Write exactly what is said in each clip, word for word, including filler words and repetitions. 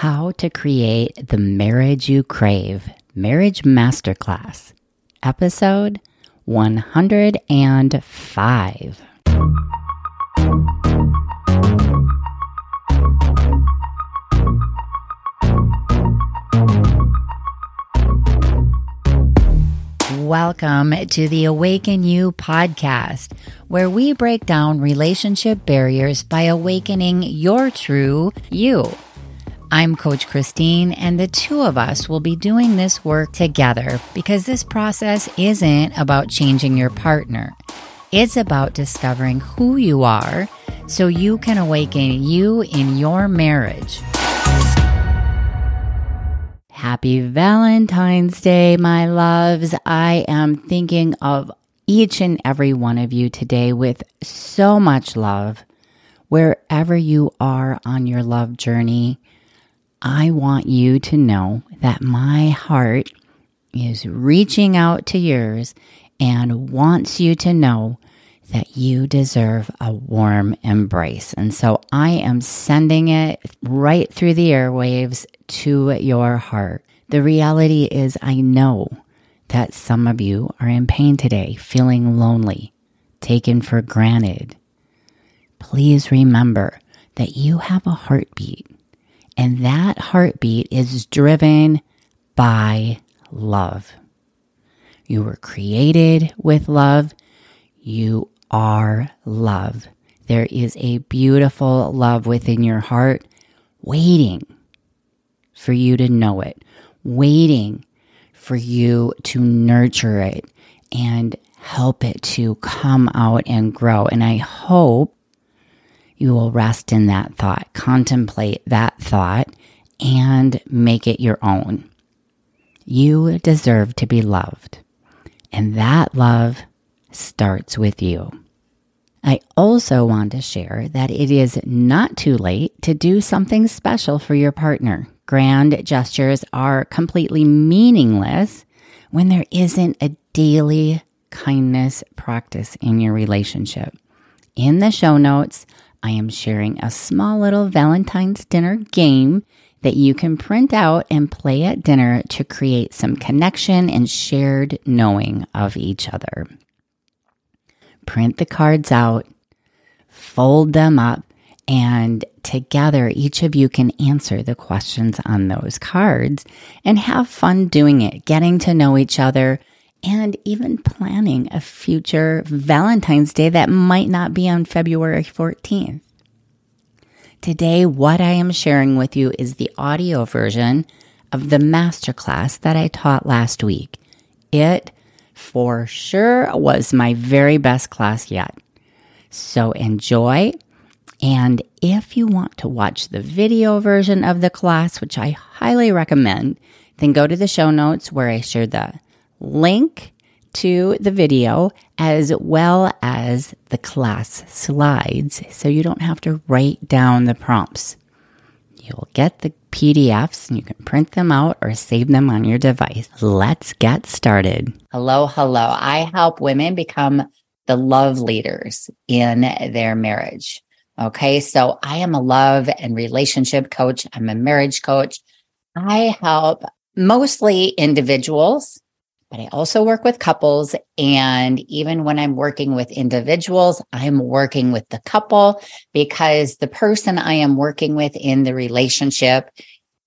How to Create the Marriage You Crave, Marriage Masterclass, Episode one hundred five. Welcome to the Awaken You Podcast, where we break down relationship barriers by awakening your true you. I'm Coach Christine, and the two of us will be doing this work together because this process isn't about changing your partner. It's about discovering who you are so you can awaken you in your marriage. Happy Valentine's Day, my loves. I am thinking of each and every one of you today with so much love. Wherever you are on your love journey, I want you to know that my heart is reaching out to yours and wants you to know that you deserve a warm embrace. And so I am sending it right through the airwaves to your heart. The reality is, I know that some of you are in pain today, feeling lonely, taken for granted. Please remember that you have a heartbeat, and that heartbeat is driven by love. You were created with love. You are love. There is a beautiful love within your heart waiting for you to know it, waiting for you to nurture it and help it to come out and grow. And I hope you will rest in that thought, contemplate that thought, and make it your own. You deserve to be loved, and that love starts with you. I also want to share that it is not too late to do something special for your partner. Grand gestures are completely meaningless when there isn't a daily kindness practice in your relationship. In the show notes, I am sharing a small little Valentine's dinner game that you can print out and play at dinner to create some connection and shared knowing of each other. Print the cards out, fold them up, and together each of you can answer the questions on those cards and have fun doing it, getting to know each other, and even planning a future Valentine's Day that might not be on February fourteenth. Today, what I am sharing with you is the audio version of the masterclass that I taught last week. It for sure was my very best class yet. So enjoy. And if you want to watch the video version of the class, which I highly recommend, then go to the show notes where I share the link to the video as well as the class slides, so you don't have to write down the prompts. You'll get the P D Fs and you can print them out or save them on your device. Let's get started. Hello, hello. I help women become the love leaders in their marriage. Okay, so I am a love and relationship coach. I'm a marriage coach. I help mostly individuals, but I also work with couples. And even when I'm working with individuals, I'm working with the couple because the person I am working with in the relationship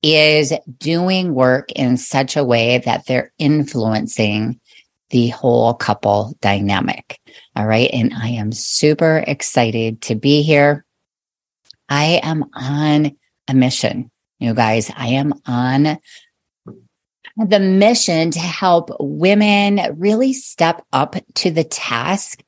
is doing work in such a way that they're influencing the whole couple dynamic. All right. And I am super excited to be here. I am on a mission, you guys. I am on the mission to help women really step up to the task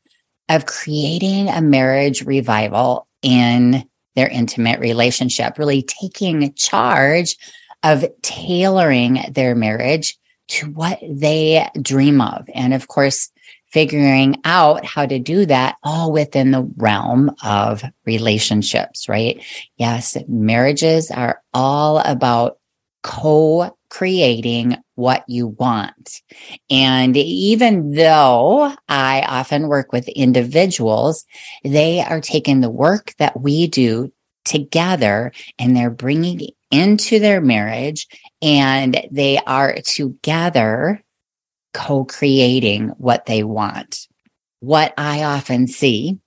of creating a marriage revival in their intimate relationship, really taking charge of tailoring their marriage to what they dream of. And of course, figuring out how to do that all within the realm of relationships, right? Yes, marriages are all about co-creating what you want. And even though I often work with individuals, they are taking the work that we do together and they're bringing into their marriage, and they are together co-creating what they want. What I often see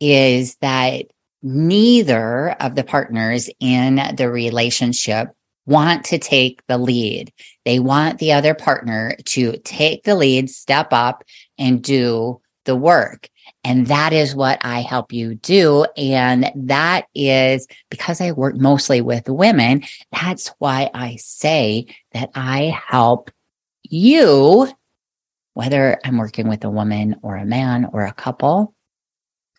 is that neither of the partners in the relationship want to take the lead. They want the other partner to take the lead, step up, and do the work. And that is what I help you do. And that is because I work mostly with women. That's why I say that I help you, whether I'm working with a woman or a man or a couple,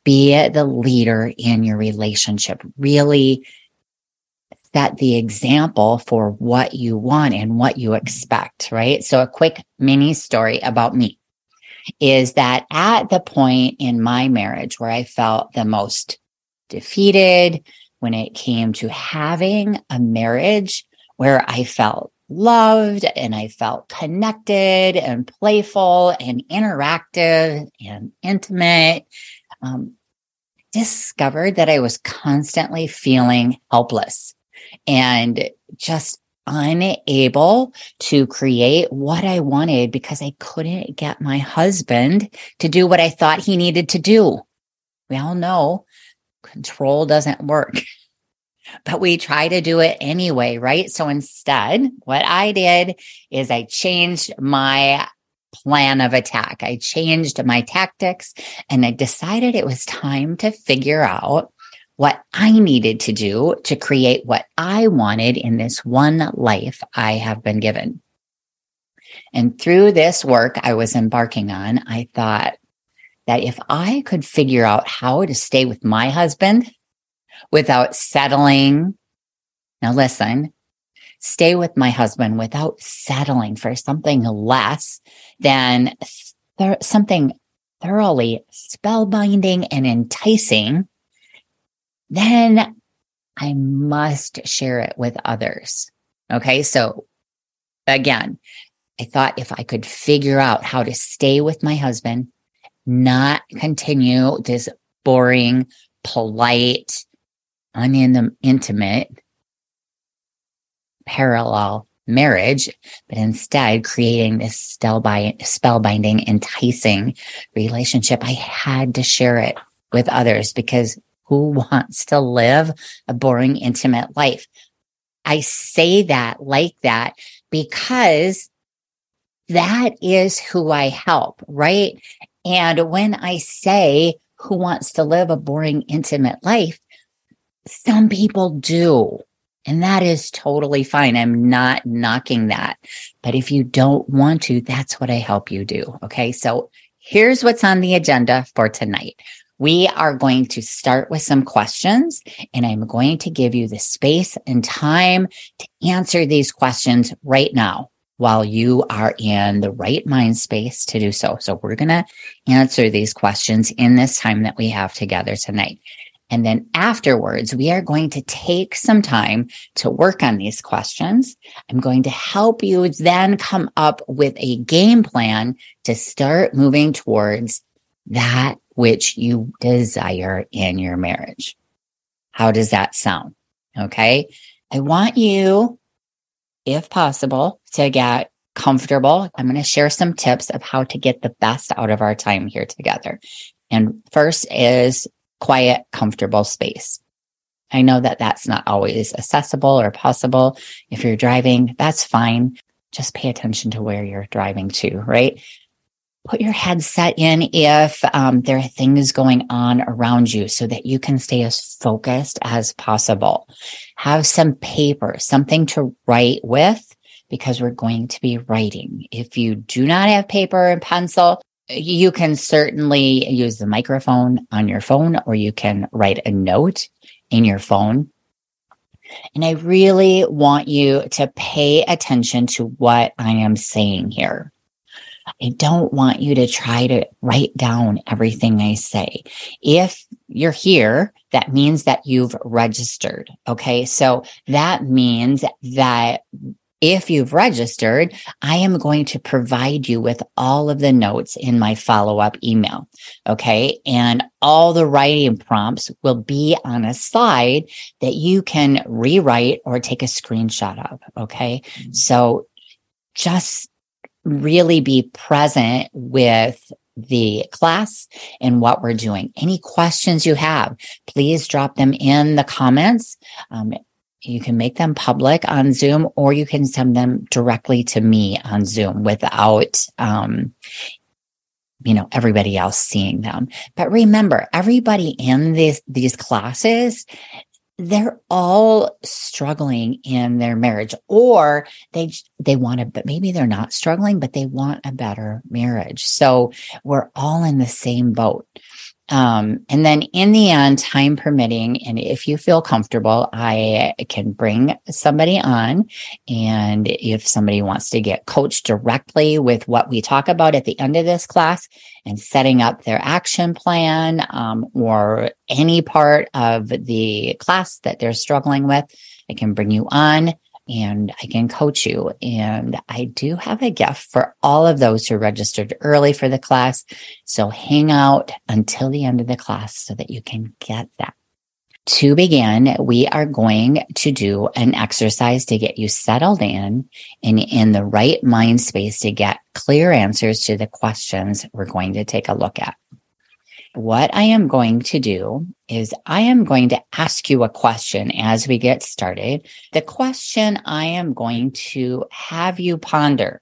be the leader in your relationship. Really set the example for what you want and what you expect, right? So a quick mini story about me is that at the point in my marriage where I felt the most defeated, when it came to having a marriage where I felt loved and I felt connected and playful and interactive and intimate, um, discovered that I was constantly feeling helpless and just unable to create what I wanted because I couldn't get my husband to do what I thought he needed to do. We all know control doesn't work, but we try to do it anyway, right? So instead, what I did is I changed my plan of attack. I changed my tactics, and I decided it was time to figure out what I needed to do to create what I wanted in this one life I have been given. And through this work I was embarking on, I thought that if I could figure out how to stay with my husband without settling, now listen, stay with my husband without settling for something less than th- something thoroughly spellbinding and enticing, then I must share it with others. Okay, so again, I thought if I could figure out how to stay with my husband, not continue this boring, polite, unintimate, parallel marriage, but instead creating this spellbinding, enticing relationship, I had to share it with others because who wants to live a boring, intimate life? I say that like that because that is who I help, right? And when I say who wants to live a boring, intimate life, some people do. And that is totally fine. I'm not knocking that. But if you don't want to, that's what I help you do. Okay, so here's what's on the agenda for tonight. We are going to start with some questions, and I'm going to give you the space and time to answer these questions right now while you are in the right mind space to do so. So we're going to answer these questions in this time that we have together tonight. And then afterwards, we are going to take some time to work on these questions. I'm going to help you then come up with a game plan to start moving towards that which you desire in your marriage. How does that sound? Okay. I want you, if possible, to get comfortable. I'm going to share some tips of how to get the best out of our time here together. And first is quiet, comfortable space. I know that that's not always accessible or possible. If you're driving, that's fine. Just pay attention to where you're driving to, right? Put your headset in if um, there are things going on around you so that you can stay as focused as possible. Have some paper, something to write with, because we're going to be writing. If you do not have paper and pencil, you can certainly use the microphone on your phone, or you can write a note in your phone. And I really want you to pay attention to what I am saying here. I don't want you to try to write down everything I say. If you're here, that means that you've registered, okay? So that means that if you've registered, I am going to provide you with all of the notes in my follow-up email, okay? And all the writing prompts will be on a slide that you can rewrite or take a screenshot of, okay? Mm-hmm. So just really be present with the class and what we're doing. Any questions you have, please drop them in the comments. Um, you can make them public on Zoom, or you can send them directly to me on Zoom without, um, you know, everybody else seeing them. But remember, everybody in these, these classes, they're all struggling in their marriage, or they, they want to, but maybe they're not struggling, but they want a better marriage. So we're all in the same boat. Um, and then in the end, time permitting, and if you feel comfortable, I can bring somebody on. And if somebody wants to get coached directly with what we talk about at the end of this class and setting up their action plan, um, or any part of the class that they're struggling with, I can bring you on and I can coach you. And I do have a gift for all of those who registered early for the class. So hang out until the end of the class so that you can get that. To begin, we are going to do an exercise to get you settled in and in the right mind space to get clear answers to the questions we're going to take a look at. What I am going to do is I am going to ask you a question as we get started. The question I am going to have you ponder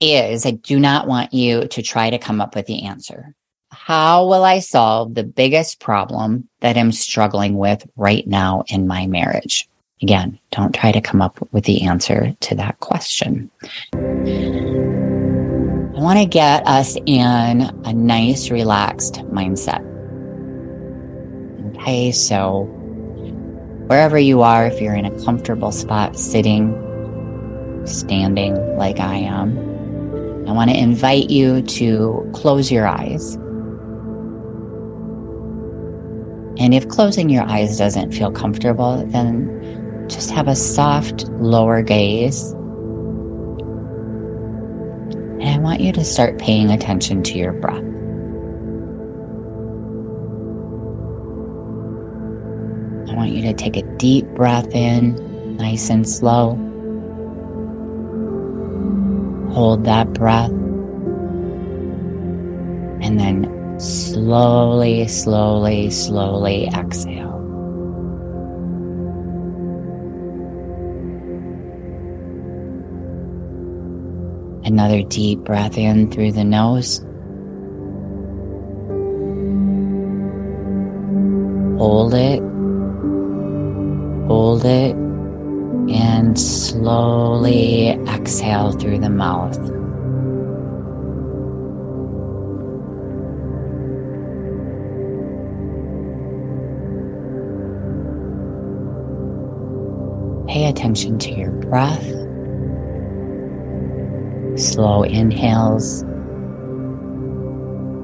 is, I do not want you to try to come up with the answer. How will I solve the biggest problem that I'm struggling with right now in my marriage? Again, don't try to come up with the answer to that question. I want to get us in a nice, relaxed mindset. Okay, so wherever you are, if you're in a comfortable spot, sitting, standing like I am, I want to invite you to close your eyes. And if closing your eyes doesn't feel comfortable, then just have a soft, lower gaze. And I want you to start paying attention to your breath. I want you to take a deep breath in, nice and slow. Hold that breath. And then slowly, slowly, slowly exhale. Another deep breath in through the nose. Hold it. Hold it. And slowly exhale through the mouth. Pay attention to your breath. Slow inhales,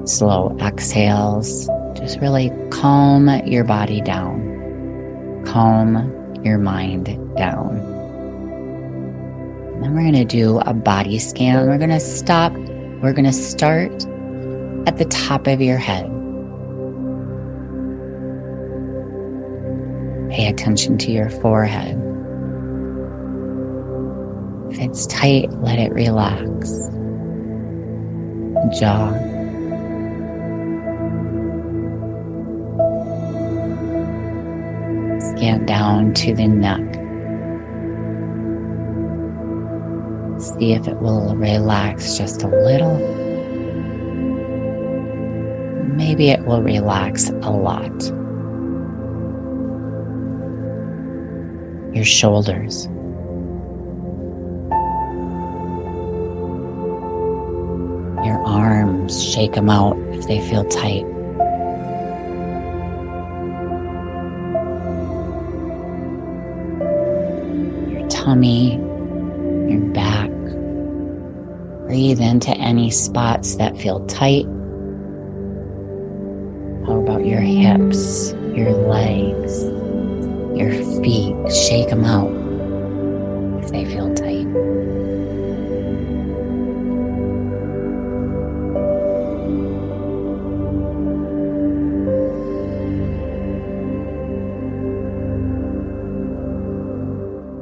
slow exhales. Just really calm your body down. Calm your mind down. And then we're going to do a body scan. We're going to stop. We're going to start at the top of your head. Pay attention to your forehead. If it's tight, let it relax. Jaw. Scan down to the neck. See if it will relax just a little. Maybe it will relax a lot. Your shoulders. Arms, shake them out if they feel tight. Your tummy, your back. Breathe into any spots that feel tight. How about your hips, your legs, your feet? Shake them out because they feel tight.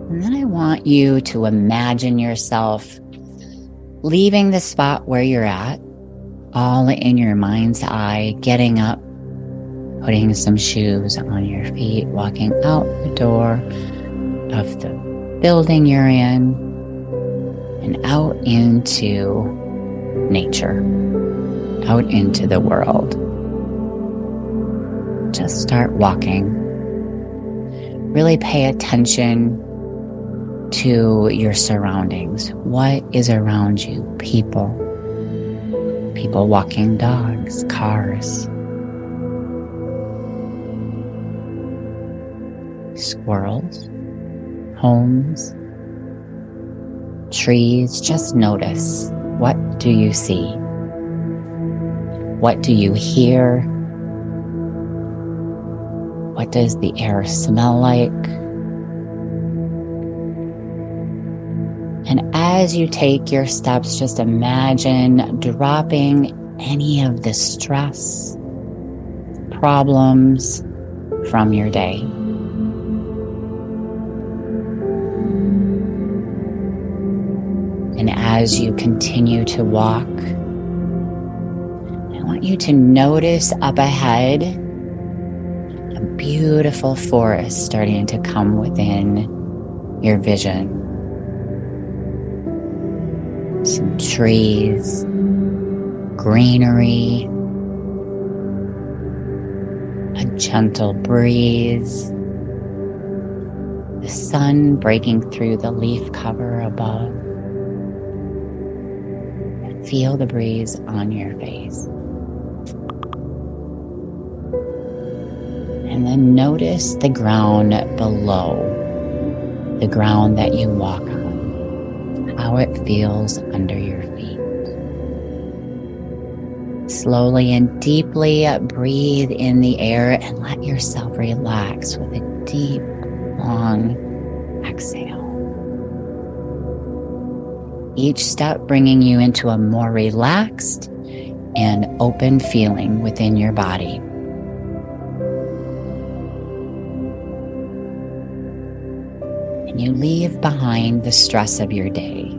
And then I want you to imagine yourself leaving the spot where you're at, all in your mind's eye, getting up, putting some shoes on your feet, walking out the door of the building you're in and out into nature, out into the world. Just start walking. Really pay attention to your surroundings. What is around you? People. People walking dogs, cars, squirrels, homes, trees. Just notice. What do you see? What do you hear? What does the air smell like? And as you take your steps, just imagine dropping any of the stress, problems from your day. And as you continue to walk, I want you to notice up ahead a beautiful forest starting to come within your vision. Some trees, greenery, a gentle breeze, the sun breaking through the leaf cover above. Feel the breeze on your face. And then notice the ground below, the ground that you walk on, how it feels under your feet. Slowly and deeply breathe in the air and let yourself relax with a deep, long exhale. Each step bringing you into a more relaxed and open feeling within your body. And you leave behind the stress of your day,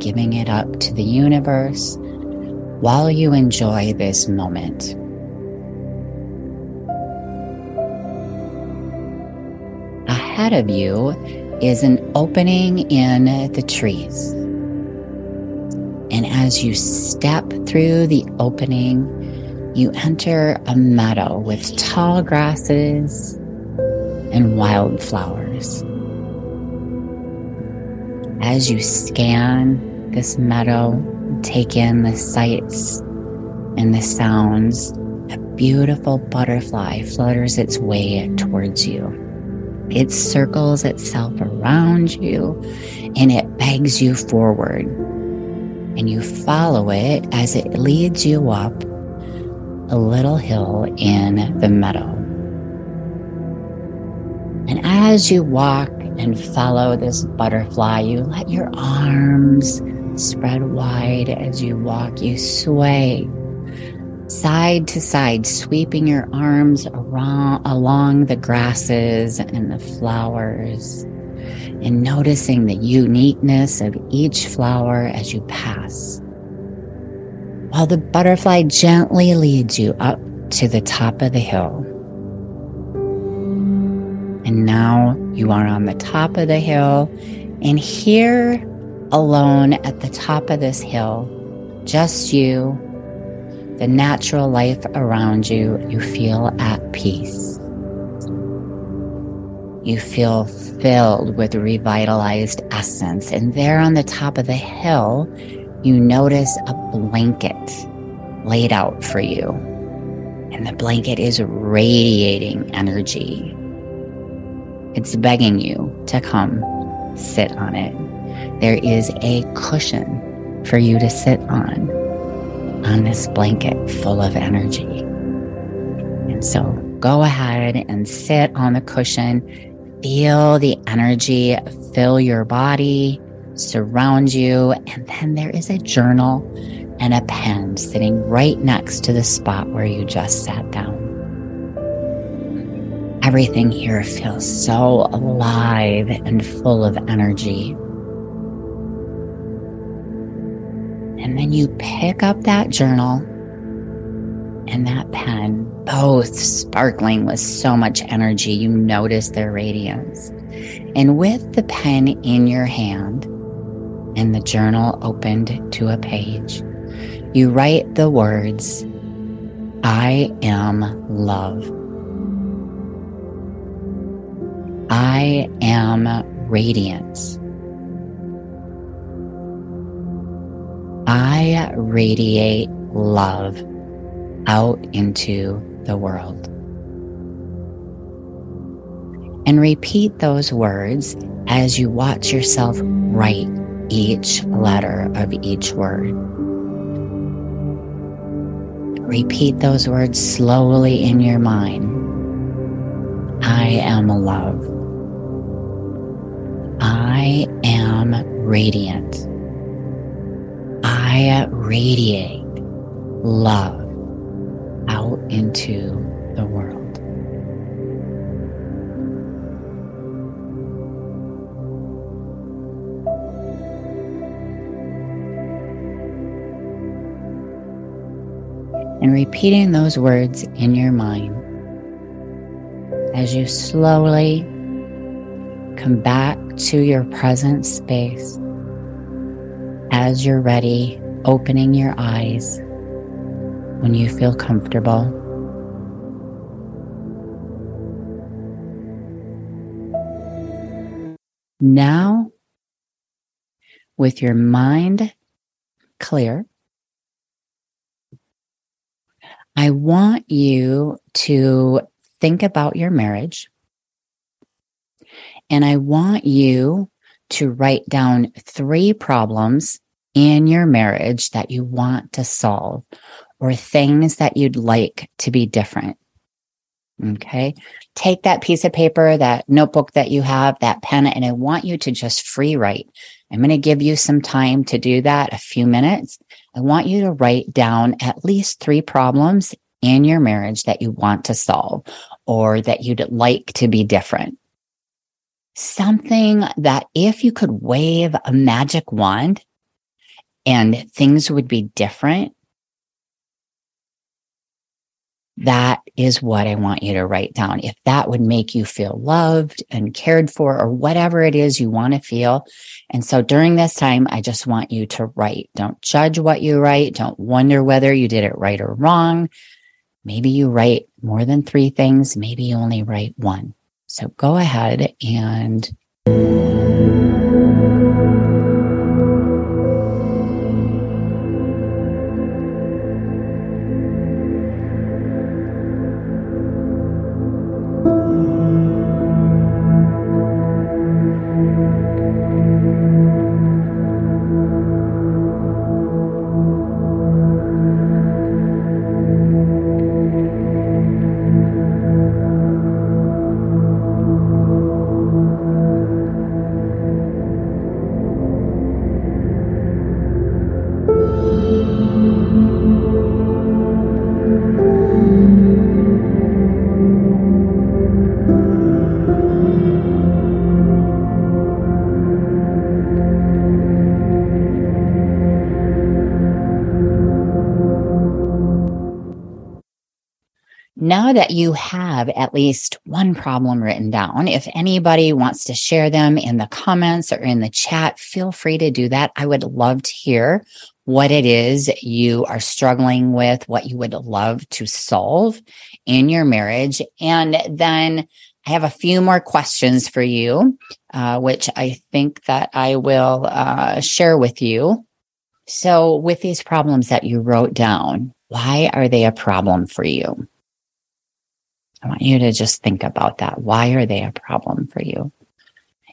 giving it up to the universe while you enjoy this moment. Ahead of you is an opening in the trees. And as you step through the opening, you enter a meadow with tall grasses and wildflowers. As you scan this meadow, take in the sights and the sounds, a beautiful butterfly flutters its way towards you. It circles itself around you and it begs you forward. And you follow it as it leads you up a little hill in the meadow. And as you walk and follow this butterfly, you let your arms spread wide as you walk. You sway side to side, sweeping your arms around, along the grasses and the flowers, and noticing the uniqueness of each flower as you pass, while the butterfly gently leads you up to the top of the hill. And now you are on the top of the hill, and here alone at the top of this hill, just you, the natural life around you, you feel at peace. You feel filled with revitalized essence. And there on the top of the hill, you notice a blanket laid out for you. And the blanket is radiating energy. It's begging you to come sit on it. There is a cushion for you to sit on, on this blanket full of energy. And so go ahead and sit on the cushion Feel the energy fill your body, surround you, and then there is a journal and a pen sitting right next to the spot where you just sat down. Everything here feels so alive and full of energy. And then you pick up that journal and that pen, both sparkling with so much energy. You notice their radiance. And with the pen in your hand and the journal opened to a page, you write the words, I am love. I am radiance. I radiate love out into the world. And repeat those words as you watch yourself write each letter of each word. Repeat those words slowly in your mind. I am love. I am radiant. I radiate love out into the world. And repeating those words in your mind as you slowly come back to your present space, as you're ready, opening your eyes when you feel comfortable. Now, with your mind clear, I want you to think about your marriage, and I want you to write down three problems in your marriage that you want to solve, or things that you'd like to be different. Okay? Take that piece of paper, that notebook that you have, that pen, and I want you to just free write. I'm going to give you some time to do that, a few minutes. I want you to write down at least three problems in your marriage that you want to solve, or that you'd like to be different. Something that if you could wave a magic wand and things would be different, that is what I want you to write down. If that would make you feel loved and cared for, or whatever it is you want to feel. And so during this time, I just want you to write. Don't judge what you write. Don't wonder whether you did it right or wrong. Maybe you write more than three things. Maybe you only write one. So go ahead and... Now that you have at least one problem written down, if anybody wants to share them in the comments or in the chat, feel free to do that. I would love to hear what it is you are struggling with, what you would love to solve in your marriage. And then I have a few more questions for you, uh, which I think that I will uh, share with you. So with these problems that you wrote down, why are they a problem for you? I want you to just think about that. Why are they a problem for you?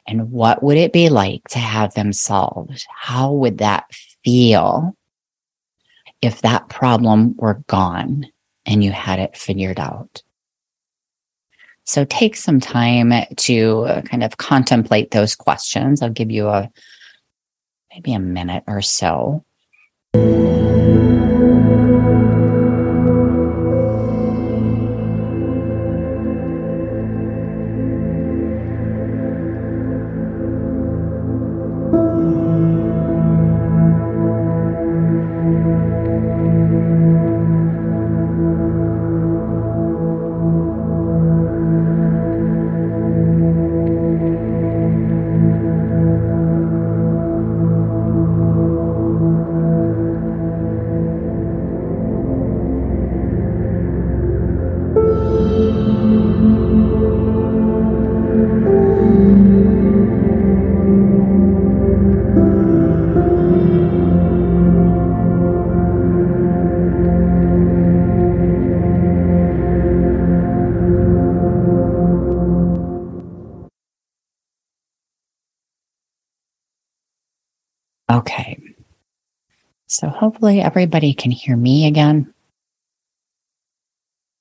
And what would it be like to have them solved? How would that feel if that problem were gone and you had it figured out? So take some time to kind of contemplate those questions. I'll give you a maybe a minute or so. Okay, so hopefully everybody can hear me again.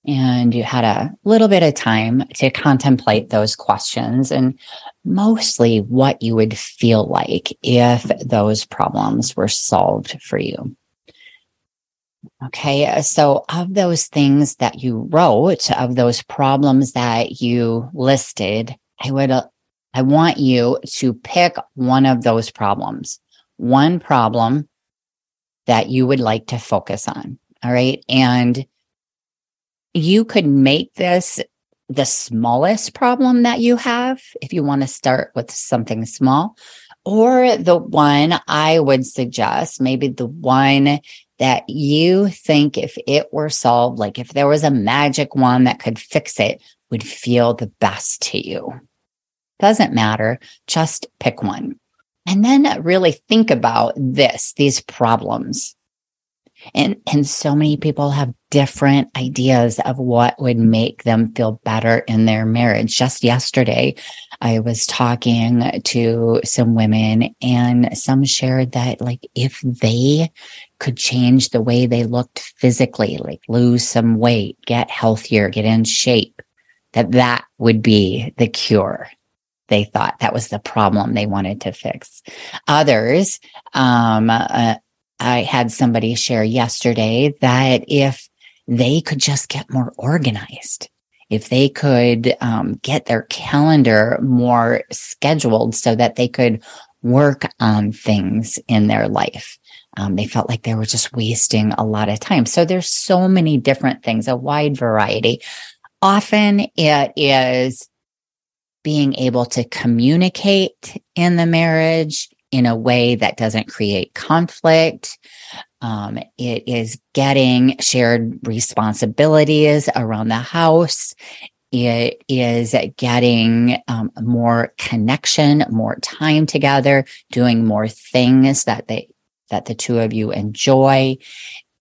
And you had a little bit of time to contemplate those questions and mostly what you would feel like if those problems were solved for you. Okay, so of those things that you wrote, of those problems that you listed, I would, I want you to pick one of those problems. One problem that you would like to focus on, all right? And you could make this the smallest problem that you have if you want to start with something small, or the one I would suggest, maybe the one that you think if it were solved, like if there was a magic wand that could fix it, would feel the best to you. Doesn't matter, just pick one. And then really think about this, these problems. And, and so many people have different ideas of what would make them feel better in their marriage. Just yesterday, I was talking to some women and some shared that like if they could change the way they looked physically, like lose some weight, get healthier, get in shape, that that would be the cure. They thought that was the problem they wanted to fix. Others, um, uh, I had somebody share yesterday that if they could just get more organized, if they could um, get their calendar more scheduled so that they could work on things in their life. Um, they felt like they were just wasting a lot of time. So there's so many different things, a wide variety. Often it is being able to communicate in the marriage in a way that doesn't create conflict. Um, it is getting shared responsibilities around the house. It is getting um, more connection, more time together, doing more things that they that the two of you enjoy.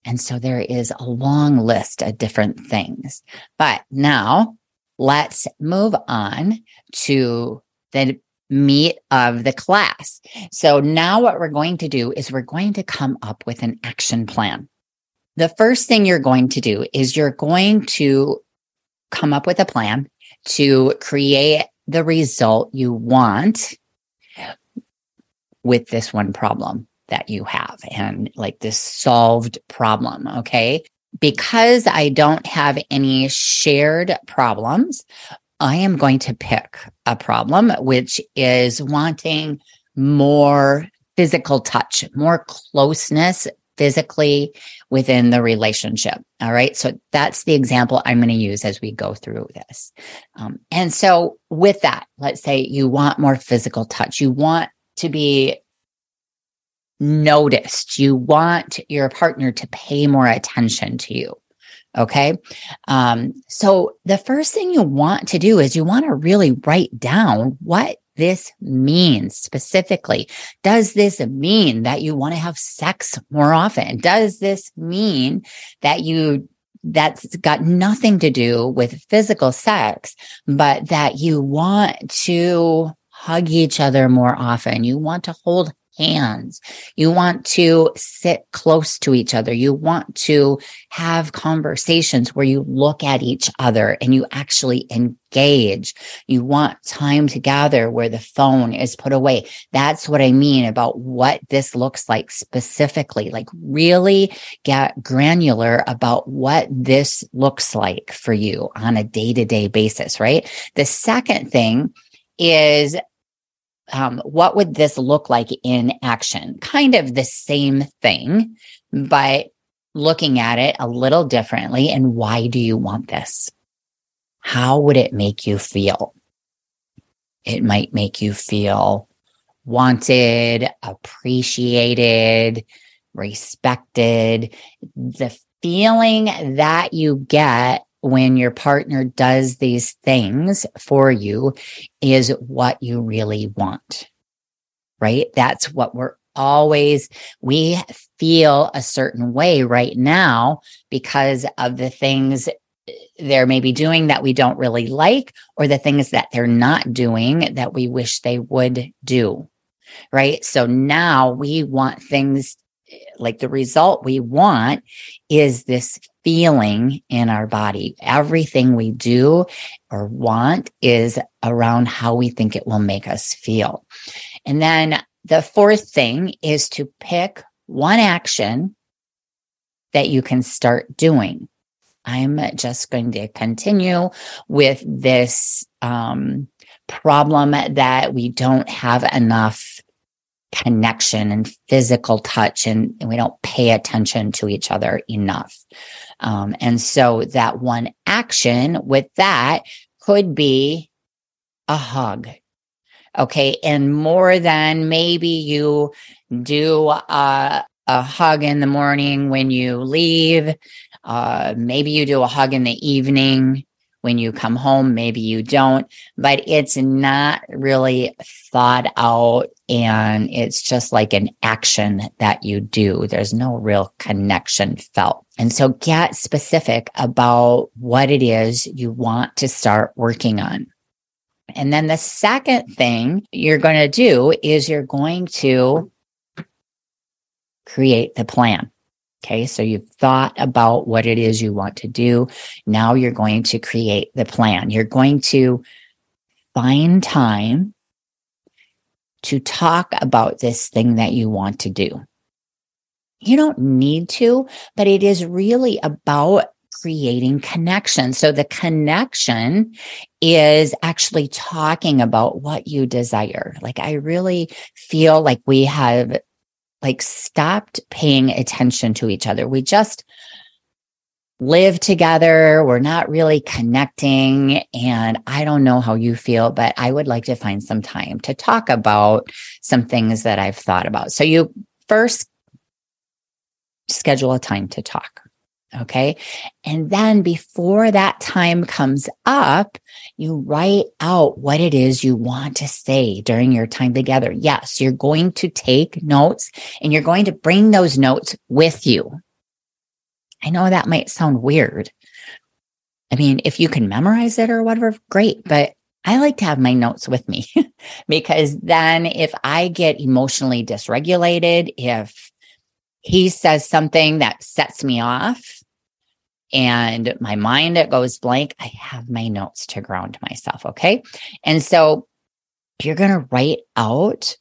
And so there is a long list of different things. But now, let's move on to the meat of the class. So now what we're going to do is we're going to come up with an action plan. The first thing you're going to do is you're going to come up with a plan to create the result you want with this one problem that you have and like this solved problem, okay? Because I don't have any shared problems, I am going to pick a problem, which is wanting more physical touch, more closeness physically within the relationship. All right. So that's the example I'm going to use as we go through this. Um, and so with that, let's say you want more physical touch. You want to be noticed. You want your partner to pay more attention to you. Okay. Um, so the first thing you want to do is you want to really write down what this means specifically. Does this mean that you want to have sex more often? Does this mean that you that's got nothing to do with physical sex, but that you want to hug each other more often? You want to hold hands. You want to sit close to each other. You want to have conversations where you look at each other and you actually engage. You want time together where the phone is put away. That's what I mean about what this looks like specifically. Like, really get granular about what this looks like for you on a day-to-day basis, right? The second thing is Um, what would this look like in action? Kind of the same thing, but looking at it a little differently. And why do you want this? How would it make you feel? It might make you feel wanted, appreciated, respected. The feeling that you get when your partner does these things for you is what you really want, right? That's what we're always, we feel a certain way right now because of the things they're maybe doing that we don't really like, or the things that they're not doing that we wish they would do, right? So now we want things, like the result we want is this feeling in our body. Everything we do or want is around how we think it will make us feel. And then the fourth thing is to pick one action that you can start doing. I'm just going to continue with this um, problem that we don't have enough connection and physical touch, and, and we don't pay attention to each other enough. Um, and so that one action with that could be a hug. Okay. And more than maybe you do a, a hug in the morning when you leave, uh, maybe you do a hug in the evening when you come home, maybe you don't, but it's not really thought out and it's just like an action that you do. There's no real connection felt. And so get specific about what it is you want to start working on. And then the second thing you're going to do is you're going to create the plan. Okay, so you've thought about what it is you want to do. Now you're going to create the plan. You're going to find time to talk about this thing that you want to do. You don't need to, but it is really about creating connection. So the connection is actually talking about what you desire. Like, I really feel like we have like stopped paying attention to each other. We just live together. We're not really connecting. And I don't know how you feel, but I would like to find some time to talk about some things that I've thought about. So you first schedule a time to talk. Okay. And then before that time comes up, you write out what it is you want to say during your time together. Yes, you're going to take notes and you're going to bring those notes with you. I know that might sound weird. I mean, if you can memorize it or whatever, great. But I like to have my notes with me because then if I get emotionally dysregulated, if he says something that sets me off, and my mind, it goes blank, I have my notes to ground myself, okay? And so you're going to write out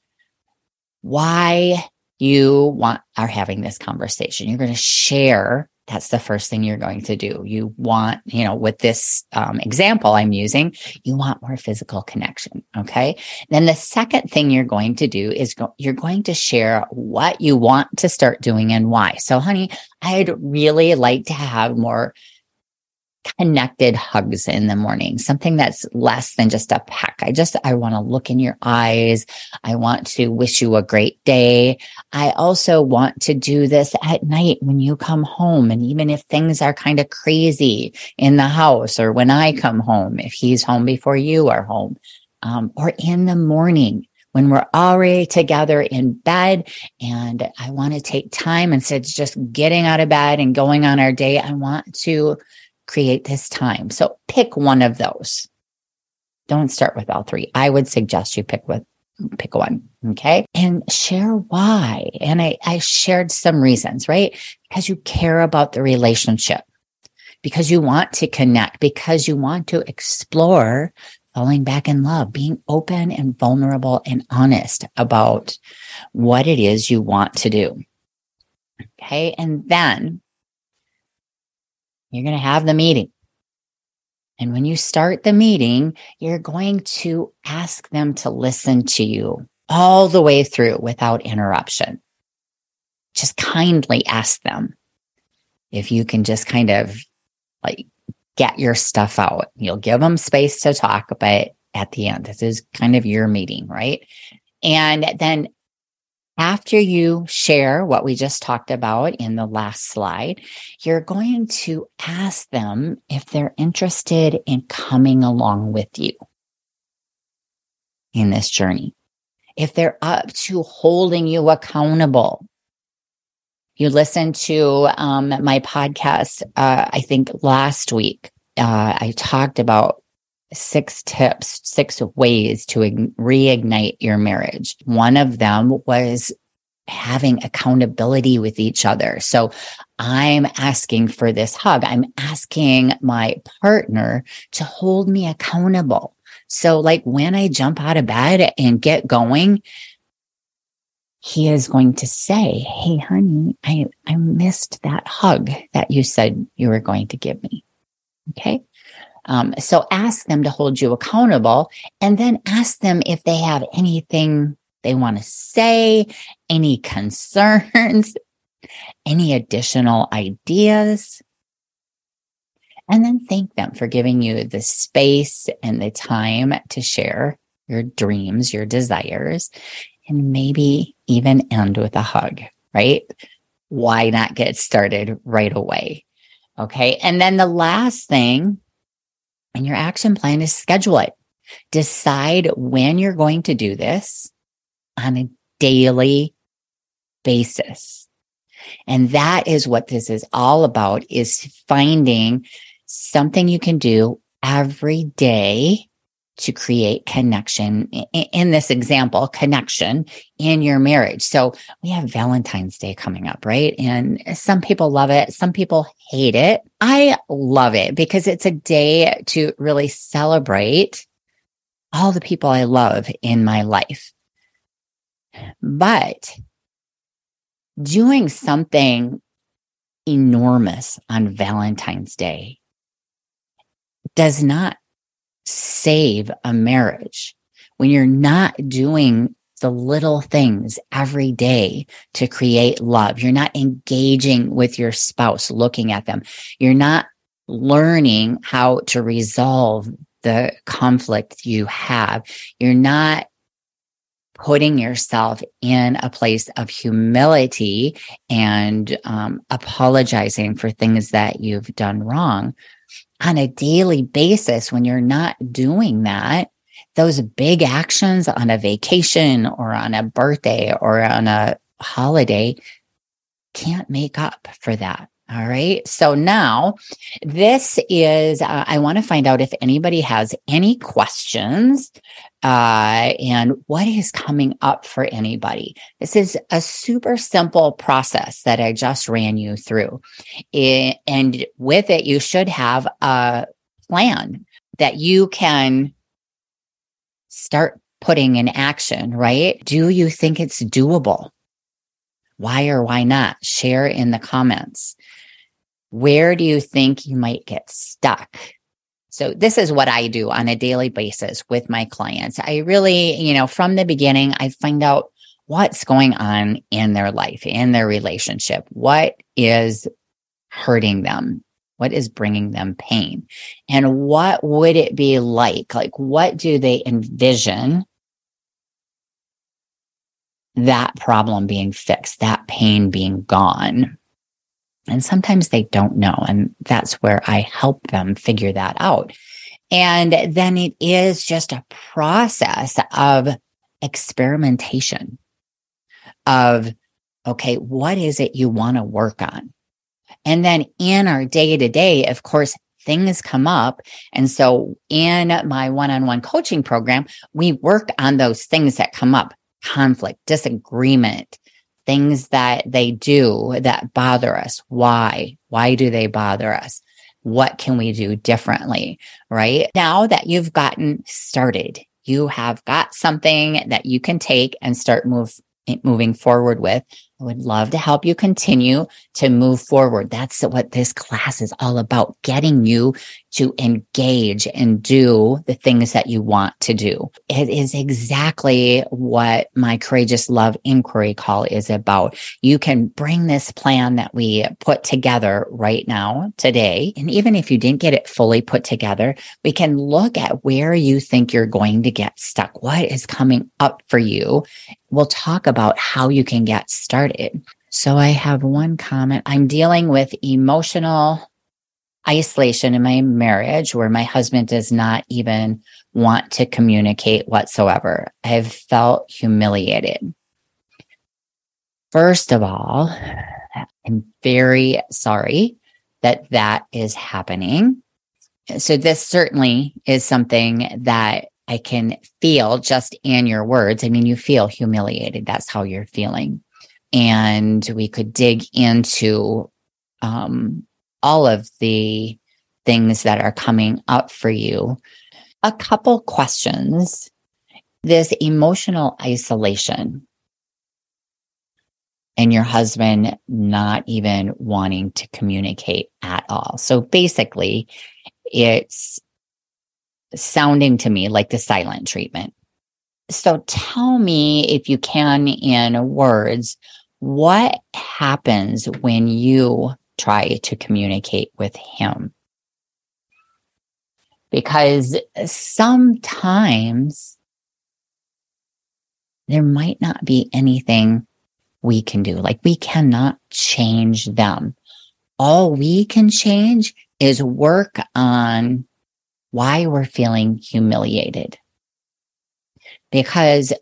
why you want are having this conversation. You're going to share. That's the first thing you're going to do. You want, you know, with this um, example I'm using, you want more physical connection, okay? Then the second thing you're going to do is go, you're going to share what you want to start doing and why. So, honey, I'd really like to have more connected hugs in the morning, something that's less than just a peck. I just, I want to look in your eyes. I want to wish you a great day. I also want to do this at night when you come home. And even if things are kind of crazy in the house, or when I come home, if he's home before you are home, um, or in the morning when we're already together in bed, and I want to take time instead of just getting out of bed and going on our day. I want to create this time. So pick one of those. Don't start with all three. I would suggest you pick with pick one. Okay. And share why. And I, I shared some reasons, right? Because you care about the relationship, because you want to connect, because you want to explore falling back in love, being open and vulnerable and honest about what it is you want to do. Okay. And then you're going to have the meeting. And when you start the meeting, you're going to ask them to listen to you all the way through without interruption. Just kindly ask them if you can just kind of like get your stuff out. You'll give them space to talk, but at the end, this is kind of your meeting, right? And then after you share what we just talked about in the last slide, you're going to ask them if they're interested in coming along with you in this journey, if they're up to holding you accountable. You listened to um, my podcast, uh, I think last week, uh, I talked about six tips, six ways to reignite your marriage. One of them was having accountability with each other. So I'm asking for this hug. I'm asking my partner to hold me accountable. So like when I jump out of bed and get going, he is going to say, hey, honey, I, I missed that hug that you said you were going to give me. Okay. Um, so ask them to hold you accountable, and then ask them if they have anything they want to say, any concerns, any additional ideas, and then thank them for giving you the space and the time to share your dreams, your desires, and maybe even end with a hug, right? Why not get started right away? Okay. And then the last thing, and your action plan is schedule it. Decide when you're going to do this on a daily basis. And that is what this is all about, is finding something you can do every day to create connection. In this example, connection in your marriage. So we have Valentine's Day coming up, right? And some people love it. Some people hate it. I love it because it's a day to really celebrate all the people I love in my life. But doing something enormous on Valentine's Day does not save a marriage when you're not doing the little things every day to create love. You're not engaging with your spouse, looking at them. You're not learning how to resolve the conflict you have. You're not putting yourself in a place of humility and um, apologizing for things that you've done wrong. On a daily basis, when you're not doing that, those big actions on a vacation or on a birthday or on a holiday can't make up for that. All right. So now this is, uh, I want to find out if anybody has any questions uh, and what is coming up for anybody. This is a super simple process that I just ran you through. It, and with it, you should have a plan that you can start putting in action, right? Do you think it's doable? Why or why not? Share in the comments. Where do you think you might get stuck? So this is what I do on a daily basis with my clients. I really, you know, from the beginning, I find out what's going on in their life, in their relationship. What is hurting them? What is bringing them pain? And what would it be like? Like, what do they envision that problem being fixed, that pain being gone? And sometimes they don't know. And that's where I help them figure that out. And then it is just a process of experimentation of, okay, what is it you want to work on? And then in our day to day, of course, things come up. And so in my one-on-one coaching program, we work on those things that come up: conflict, disagreement, things that they do that bother us. Why? Why do they bother us? What can we do differently, right? Now that you've gotten started, you have got something that you can take and start move, moving forward with. I would love to help you continue to move forward. That's what this class is all about, getting you to engage and do the things that you want to do. It is exactly what my Courageous Love Inquiry Call is about. You can bring this plan that we put together right now, today, and even if you didn't get it fully put together, we can look at where you think you're going to get stuck, what is coming up for you. We'll talk about how you can get started. So I have one comment. I'm dealing with emotional isolation in my marriage where my husband does not even want to communicate whatsoever. I've felt humiliated. First of all, I'm very sorry that that is happening. So this certainly is something that I can feel just in your words. I mean, you feel humiliated. That's how you're feeling. And we could dig into um, all of the things that are coming up for you. A couple questions. This emotional isolation and your husband not even wanting to communicate at all. So basically, it's sounding to me like the silent treatment. So tell me, if you can, in words, what happens when you try to communicate with him? Because sometimes there might not be anything we can do. Like, we cannot change them. All we can change is work on why we're feeling humiliated. Because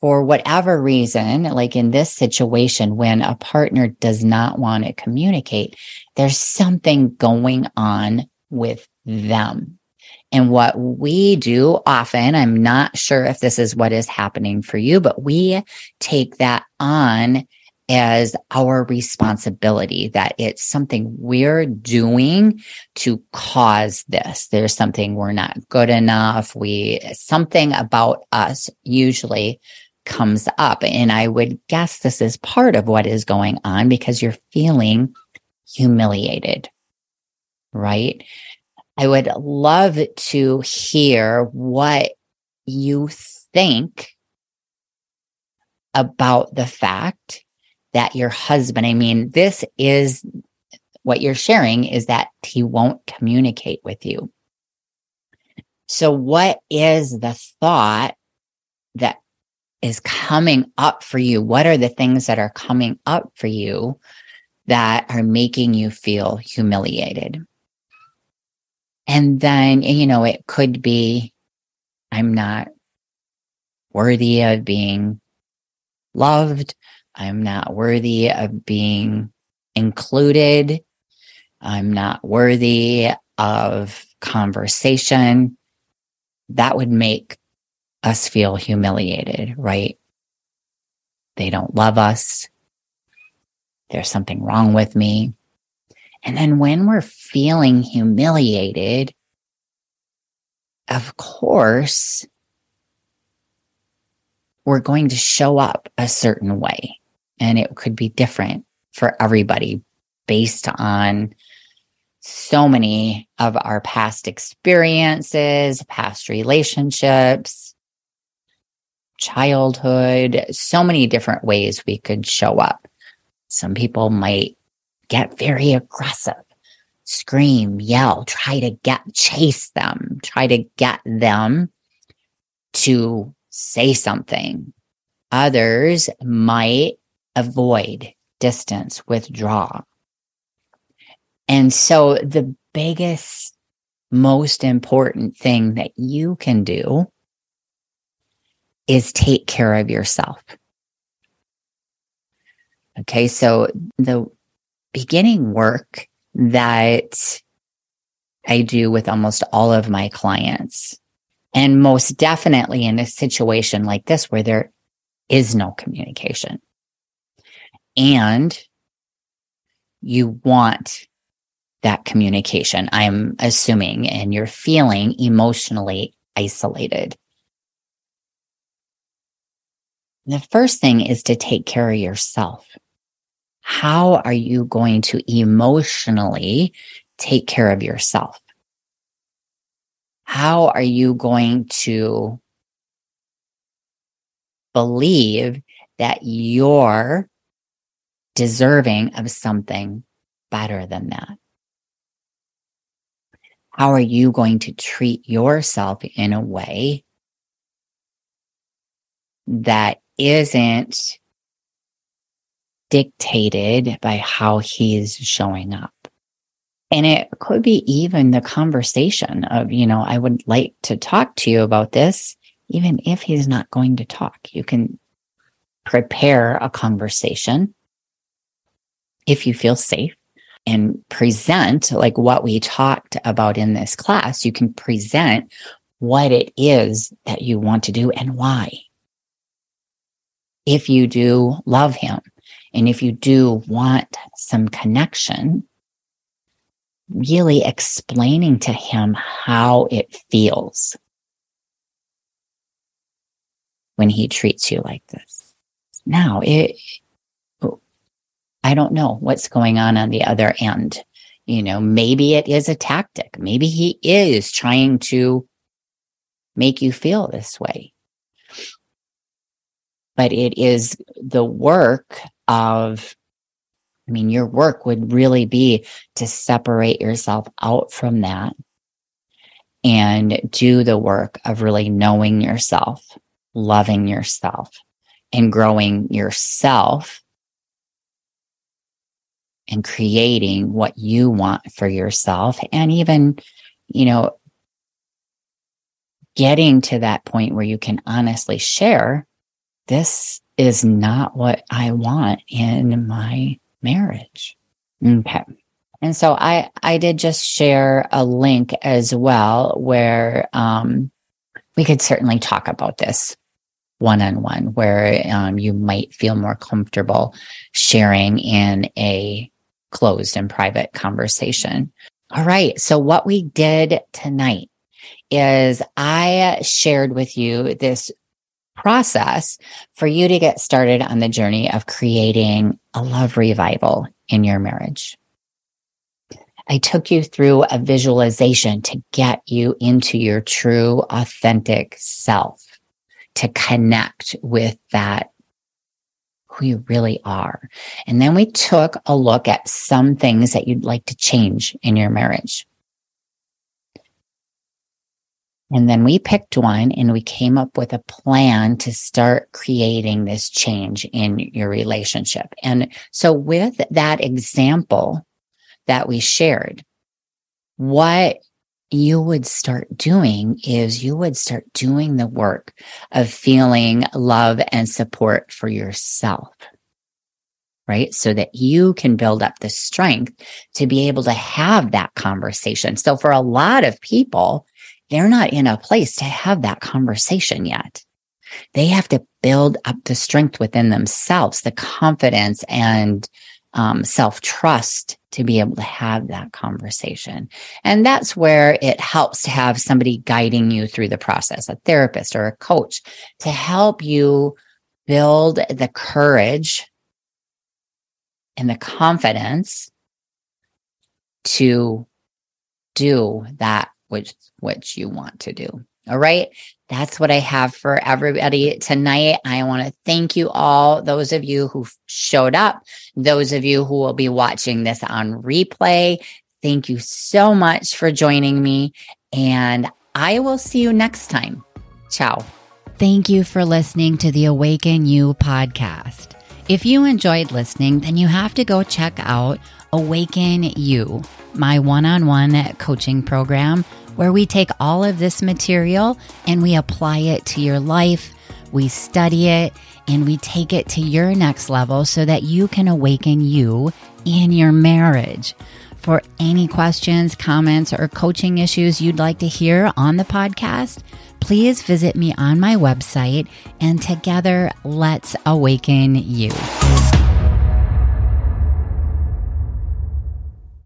for whatever reason, like in this situation, when a partner does not want to communicate, there's something going on with them. And what we do often, I'm not sure if this is what is happening for you, but we take that on as our responsibility, that it's something we're doing to cause this. There's something we're not good enough. We, something about us usually comes up. And I would guess this is part of what is going on, because you're feeling humiliated, right? I would love to hear what you think about the fact that your husband, I mean, this is what you're sharing, is that he won't communicate with you. So what is the thought that is coming up for you? What are the things that are coming up for you that are making you feel humiliated? And then, you know, it could be, I'm not worthy of being loved. I'm not worthy of being included. I'm not worthy of conversation. That would make us feel humiliated, right? They don't love us. There's something wrong with me. And then when we're feeling humiliated, of course, we're going to show up a certain way. And it could be different for everybody based on so many of our past experiences, past relationships, childhood, so many different ways we could show up. Some people might get very aggressive, scream, yell, try to get, chase them, try to get them to say something. Others might avoid, distance, withdraw. And so the biggest, most important thing that you can do is take care of yourself. Okay, so the beginning work that I do with almost all of my clients. And most definitely in a situation like this where there is no communication. And you want that communication, I'm assuming, and you're feeling emotionally isolated. The first thing is to take care of yourself. How are you going to emotionally take care of yourself? How are you going to believe that you're deserving of something better than that? How are you going to treat yourself in a way that isn't dictated by how he's showing up? And it could be even the conversation of, you know, I would like to talk to you about this, even if he's not going to talk. You can prepare a conversation if you feel safe and present like what we talked about in this class. You can present what it is that you want to do and why. If you do love him and if you do want some connection, really explaining to him how it feels when he treats you like this. Now, it, I don't know what's going on on the other end. You know, maybe it is a tactic. Maybe he is trying to make you feel this way. But it is the work of I mean, your work would really be to separate yourself out from that and do the work of really knowing yourself, loving yourself, and growing yourself and creating what you want for yourself. And even, you know, getting to that point where you can honestly share, this is not what I want in my marriage. Okay. And so I, I did just share a link as well where um, we could certainly talk about this one-on-one, where um, you might feel more comfortable sharing in a closed and private conversation. All right. So what we did tonight is I shared with you this process for you to get started on the journey of creating a love revival in your marriage. I took you through a visualization to get you into your true, authentic self, to connect with that, who you really are. And then we took a look at some things that you'd like to change in your marriage. And then we picked one and we came up with a plan to start creating this change in your relationship. And so with that example that we shared, what you would start doing is you would start doing the work of feeling love and support for yourself, right? So that you can build up the strength to be able to have that conversation. So for a lot of people, they're not in a place to have that conversation yet. They have to build up the strength within themselves, the confidence and um, self-trust to be able to have that conversation. And that's where it helps to have somebody guiding you through the process, a therapist or a coach, to help you build the courage and the confidence to do that which what you want to do. All right. That's what I have for everybody tonight. I want to thank you all, those of you who showed up, those of you who will be watching this on replay. Thank you so much for joining me, and I will see you next time. Ciao. Thank you for listening to the Awaken You podcast. If you enjoyed listening, then you have to go check out Awaken You, my one-on-one coaching program, where we take all of this material and we apply it to your life, we study it, and we take it to your next level so that you can awaken you in your marriage. for any questions, comments, or coaching issues you'd like to hear on the podcast, please visit me on my website, and together, let's awaken you.